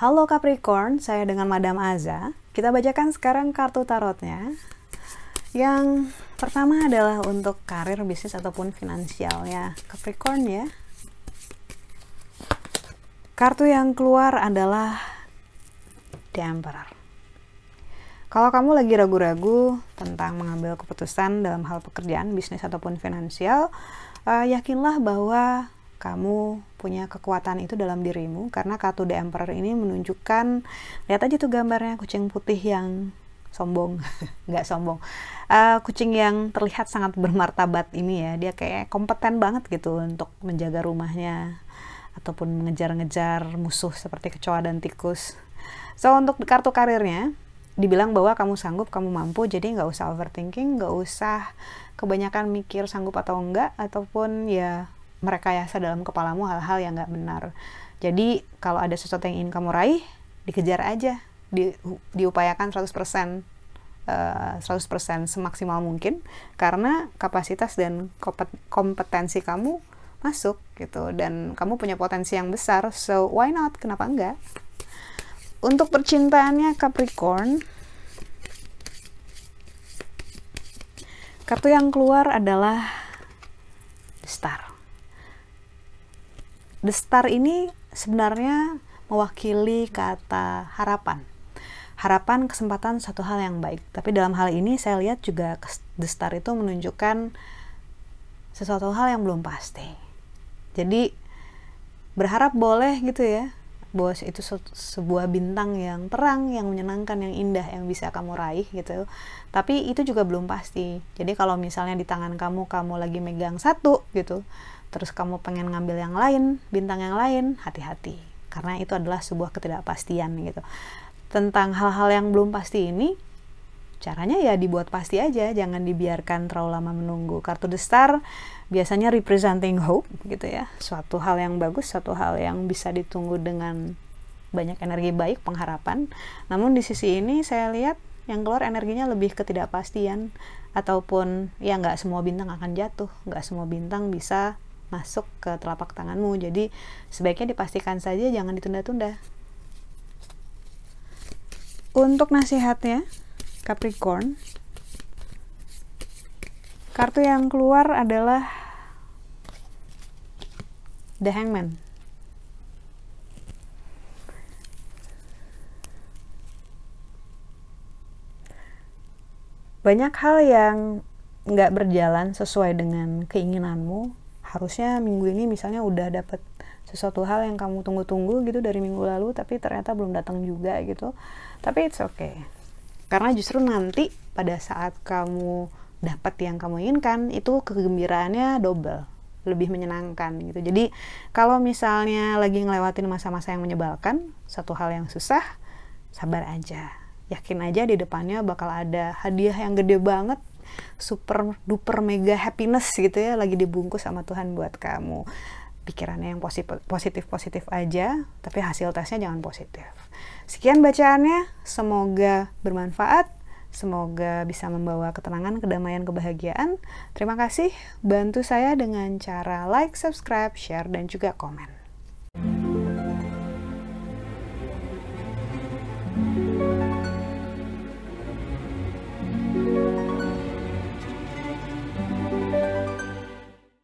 Halo Capricorn, saya dengan Madam Aza. Kita bacakan sekarang kartu tarotnya. Yang pertama adalah untuk karir, bisnis, ataupun finansialnya Capricorn ya. Kartu yang keluar adalah The Emperor. Kalau kamu lagi ragu-ragu tentang mengambil keputusan dalam hal pekerjaan, bisnis, ataupun finansial, yakinlah bahwa kamu punya kekuatan itu dalam dirimu, karena kartu The Emperor ini menunjukkan, lihat aja tuh gambarnya, kucing putih yang sombong, nggak sombong, kucing yang terlihat sangat bermartabat ini ya, dia kayak kompeten banget gitu untuk menjaga rumahnya ataupun mengejar-ngejar musuh seperti kecoa dan tikus. So untuk kartu karirnya dibilang bahwa kamu sanggup, kamu mampu, jadi nggak usah overthinking, nggak usah kebanyakan mikir sanggup atau enggak, ataupun ya merekayasa dalam kepalamu hal-hal yang nggak benar. Jadi kalau ada sesuatu yang ingin kamu raih, dikejar aja, diupayakan 100% semaksimal mungkin, karena kapasitas dan kompetensi kamu masuk gitu, dan kamu punya potensi yang besar, so why not, kenapa enggak. Untuk percintaannya Capricorn, kartu yang keluar adalah The Star. The Star ini sebenarnya mewakili kata harapan. Harapan, kesempatan, suatu hal yang baik. Tapi dalam hal ini saya lihat juga The Star itu menunjukkan sesuatu hal yang belum pasti. Jadi berharap boleh gitu ya, bahwa itu sebuah bintang yang terang, yang menyenangkan, yang indah, yang bisa kamu raih gitu. Tapi itu juga belum pasti. Jadi kalau misalnya di tangan kamu lagi megang satu gitu, terus kamu pengen ngambil yang lain, bintang yang lain, hati-hati, karena itu adalah sebuah ketidakpastian gitu. Tentang hal-hal yang belum pasti ini, caranya ya dibuat pasti aja, jangan dibiarkan terlalu lama menunggu. Kartu The Star biasanya representing hope gitu ya, suatu hal yang bagus, suatu hal yang bisa ditunggu dengan banyak energi baik, pengharapan. Namun di sisi ini saya lihat yang keluar energinya lebih ketidakpastian, ataupun ya nggak semua bintang akan jatuh, nggak semua bintang bisa masuk ke telapak tanganmu, jadi sebaiknya dipastikan saja, jangan ditunda-tunda. Untuk nasihatnya Capricorn, kartu yang keluar adalah The Hangman. Banyak hal yang nggak berjalan sesuai dengan keinginanmu. Harusnya minggu ini misalnya udah dapet sesuatu hal yang kamu tunggu-tunggu gitu dari minggu lalu, tapi ternyata belum datang juga gitu. Tapi it's okay, karena justru nanti pada saat kamu dapat yang kamu inginkan, itu kegembiraannya double, lebih menyenangkan gitu. Jadi kalau misalnya lagi ngelewatin masa-masa yang menyebalkan, satu hal yang susah, sabar aja, yakin aja di depannya bakal ada hadiah yang gede banget, super duper mega happiness gitu ya, lagi dibungkus sama Tuhan buat kamu. Pikirannya yang positif aja, tapi hasil tesnya jangan positif. Sekian bacaannya, semoga bermanfaat, semoga bisa membawa ketenangan, kedamaian, kebahagiaan. Terima kasih, bantu saya dengan cara like, subscribe, share, dan juga komen.